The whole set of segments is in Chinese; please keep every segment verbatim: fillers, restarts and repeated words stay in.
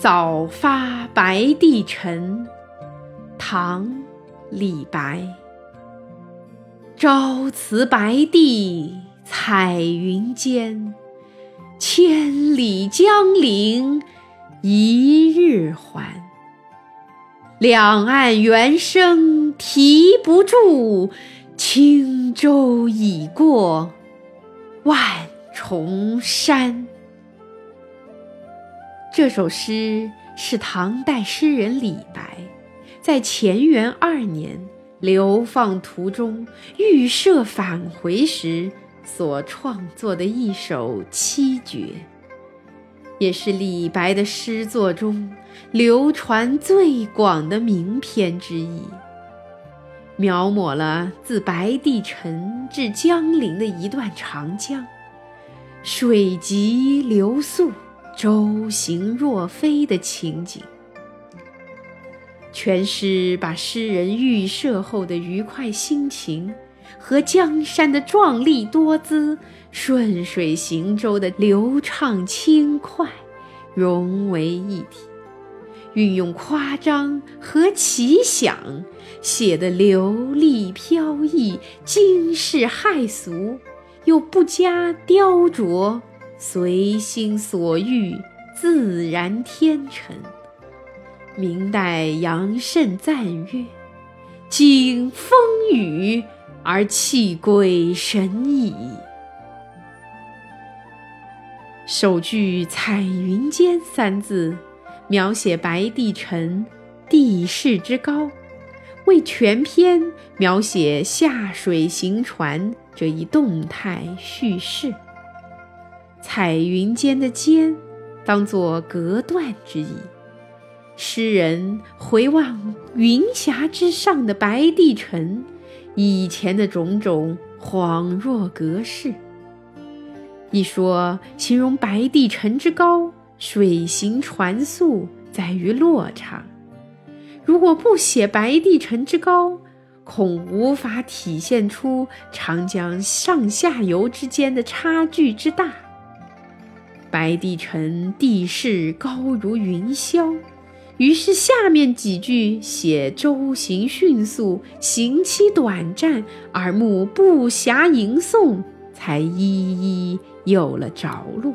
早发白帝城，唐·李白。朝辞白帝彩云间，千里江陵一日还。两岸猿声啼不住，轻舟已过万重山。这首诗是唐代诗人李白在乾元二年流放途中遇赦返回时所创作的一首七绝，也是李白的诗作中流传最广的名篇之一，描摹了自白帝城至江陵的一段长江，水急流速，舟行若飞的情景。全诗把诗人遇赦后的愉快心情和江山的壮丽多姿、顺水行舟的流畅轻快融为一体，运用夸张和奇想，写得流利飘逸、惊世骇俗，又不加雕琢，随心所欲，自然天成。明代杨慎赞曰：景风雨而气归神矣。首句彩云间三字描写白帝城地势之高，为全篇描写下水行船这一动态叙事。彩云间的间当作隔断之意，诗人回望云霞之上的白帝城以前的种种恍若隔世。一说形容白帝城之高，水行船速在于落差，如果不写白帝城之高，恐无法体现出长江上下游之间的差距之大。白帝城地势高如云霄，于是下面几句写舟行迅速，行期短暂，耳目不暇吟诵，才一一有了着落。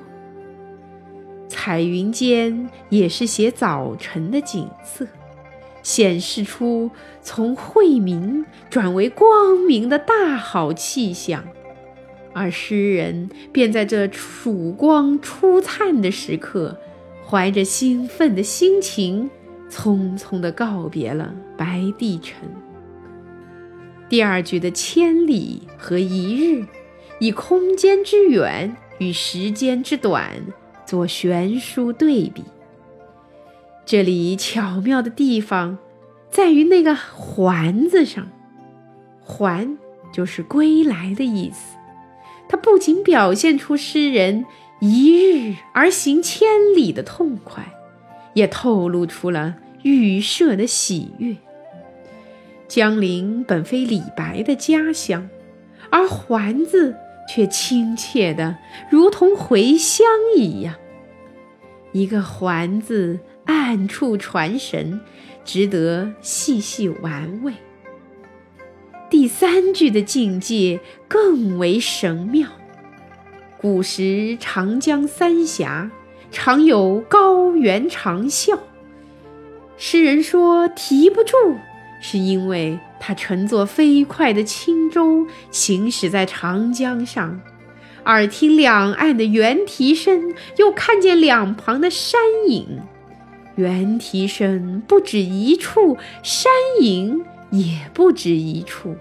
彩云间也是写早晨的景色，显示出从晦明转为光明的大好气象，而诗人便在这曙光初灿的时刻，怀着兴奋的心情匆匆地告别了白帝城。第二句的千里和一日以空间之远与时间之短做悬殊对比，这里巧妙的地方在于那个还字上，还就是归来的意思。它不仅表现出诗人一日而行千里的痛快，也透露出了遇赦的喜悦。江陵本非李白的家乡，而还字却亲切的如同回乡一样。一个还字暗处传神，值得细细玩味。第三句的境界更为神妙。古时长江三峡常有高原长啸，诗人说提不住，是因为他乘坐飞快的轻舟行驶在长江上，耳听两岸的猿啼声，又看见两旁的山影，猿啼声不止一处，山影也不止一处。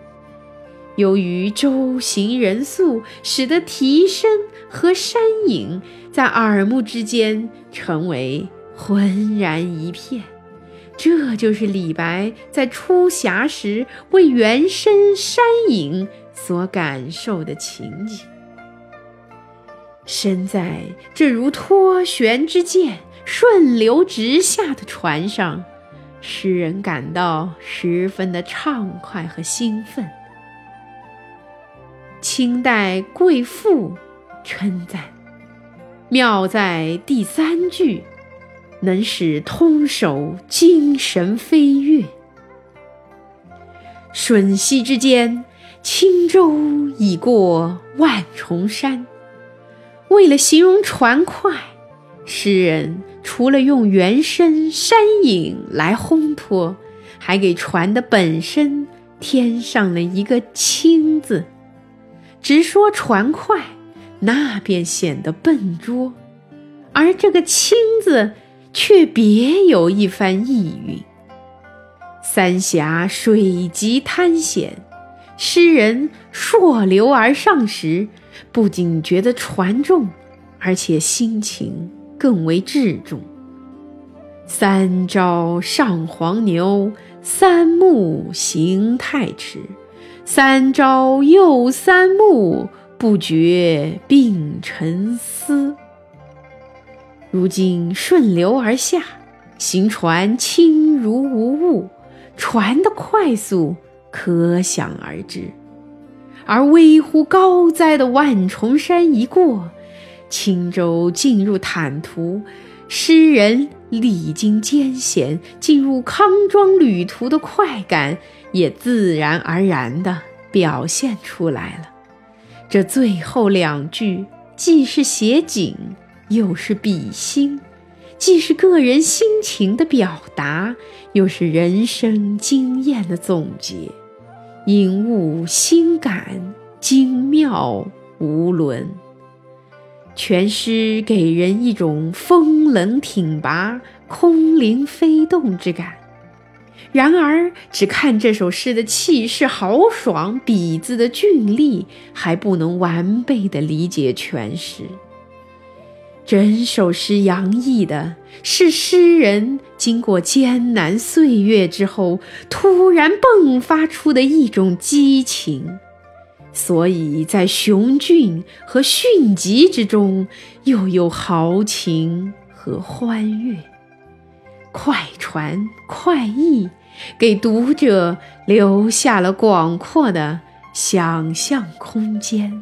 由于舟行人速，使得啼声和山影在耳目之间成为浑然一片，这就是李白在出峡时为猿声山影所感受的情景。身在这如脱弦之箭顺流直下的船上，诗人感到十分的畅快和兴奋。清代贵妇称赞妙在第三句，能使通手精神飞跃。瞬息之间，轻舟已过万重山。为了形容船快，诗人除了用原身山影来烘托，还给船的本身添上了一个轻字。直说船快，那便显得笨拙，而这个轻字却别有一番意蕴。三峡水急滩险，诗人溯流而上时，不仅觉得船重，而且心情更为至重。三朝上黄牛，三暮行太迟。三朝又三暮，不觉病沉思。如今顺流而下，行船轻如无物，船的快速可想而知。而危乎高哉的万重山一过，轻舟进入坦途，诗人历经艰险，进入康庄旅途的快感也自然而然地表现出来了。这最后两句既是写景，又是比心，既是个人心情的表达，又是人生经验的总结，引悟心感，精妙无伦。全诗给人一种风棱挺拔、空灵飞动之感。然而只看这首诗的气势豪爽，笔字的俊丽，还不能完备地理解全诗。整首诗洋溢的是诗人经过艰难岁月之后突然迸发出的一种激情，所以在雄峻和迅疾之中又有豪情和欢悦。快船快意给读者留下了广阔的想象空间。